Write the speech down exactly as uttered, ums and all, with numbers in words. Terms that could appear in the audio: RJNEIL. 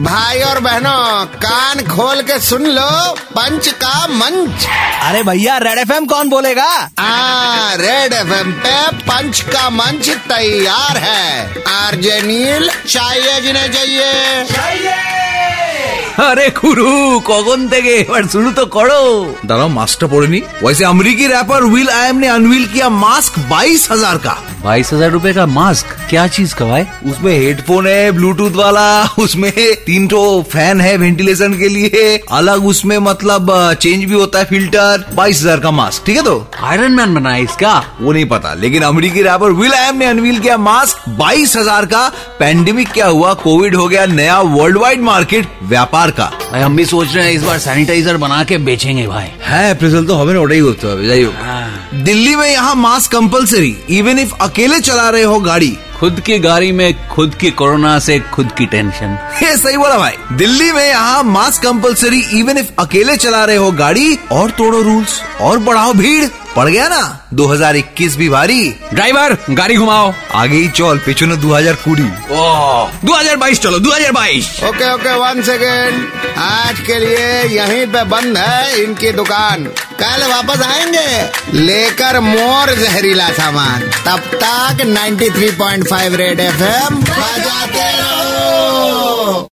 भाई और बहनों कान खोल के सुन लो पंच का मंच। अरे भैया रेड एफएम कौन बोलेगा? हाँ, रेड एफएम पे पंच का मंच तैयार है। आरजे नील चाहिए जिन्हें चाहिए चाहिए। अरे खुरू कौन देंगे पर सुनो तो करो दादा मास्टर पोड़नी। वैसे अमेरिकी रैपर विल आई एम ने अनवील किया मास्क बाईस हजार का। बाईस हजार रूपए का मास्क क्या चीज का भाई? उसमें हेडफोन है ब्लूटूथ वाला, उसमें तीन तो फैन है वेंटिलेशन के लिए अलग, उसमें मतलब चेंज भी होता है फिल्टर। बाईस हजार का मास्क ठीक है। तो आयरन मैन बना है इसका वो नहीं पता, लेकिन अमेरिकी रैपर विल आई एम ने अनवील किया मास्क बाईस हजार का। पैंडेमिक क्या हुआ, कोविड हो गया नया वर्ल्ड वाइड मार्केट व्यापार का। भाई हम भी सोच रहे हैं इस बार सैनिटाइजर बना के बेचेंगे भाई। है प्रिजल तो हमें ओडाई होता है। दिल्ली में यहाँ मास्क कंपलसरी इवन इफ अकेले चला रहे हो गाड़ी। खुद की गाड़ी में खुद की कोरोना से खुद की टेंशन। ये सही बोला भाई। दिल्ली में यहाँ मास्क कंपलसरी इवन इफ अकेले चला रहे हो गाड़ी। और तोड़ो रूल्स और बढ़ाओ भीड़। पड़ गया ना दो हज़ार इक्कीस भी भारी। ड्राइवर गाड़ी घुमाओ आगे ही चल पिछले दो हज़ार बीस। ओह दो हज़ार बाईस चलो दो हज़ार बाईस। Okay okay one second. आज के लिए यहीं पे बंद है इनकी दुकान। कल वापस आएंगे लेकर मोर जहरीला सामान। तब तक ninety three point five Red F M बजाते रहो।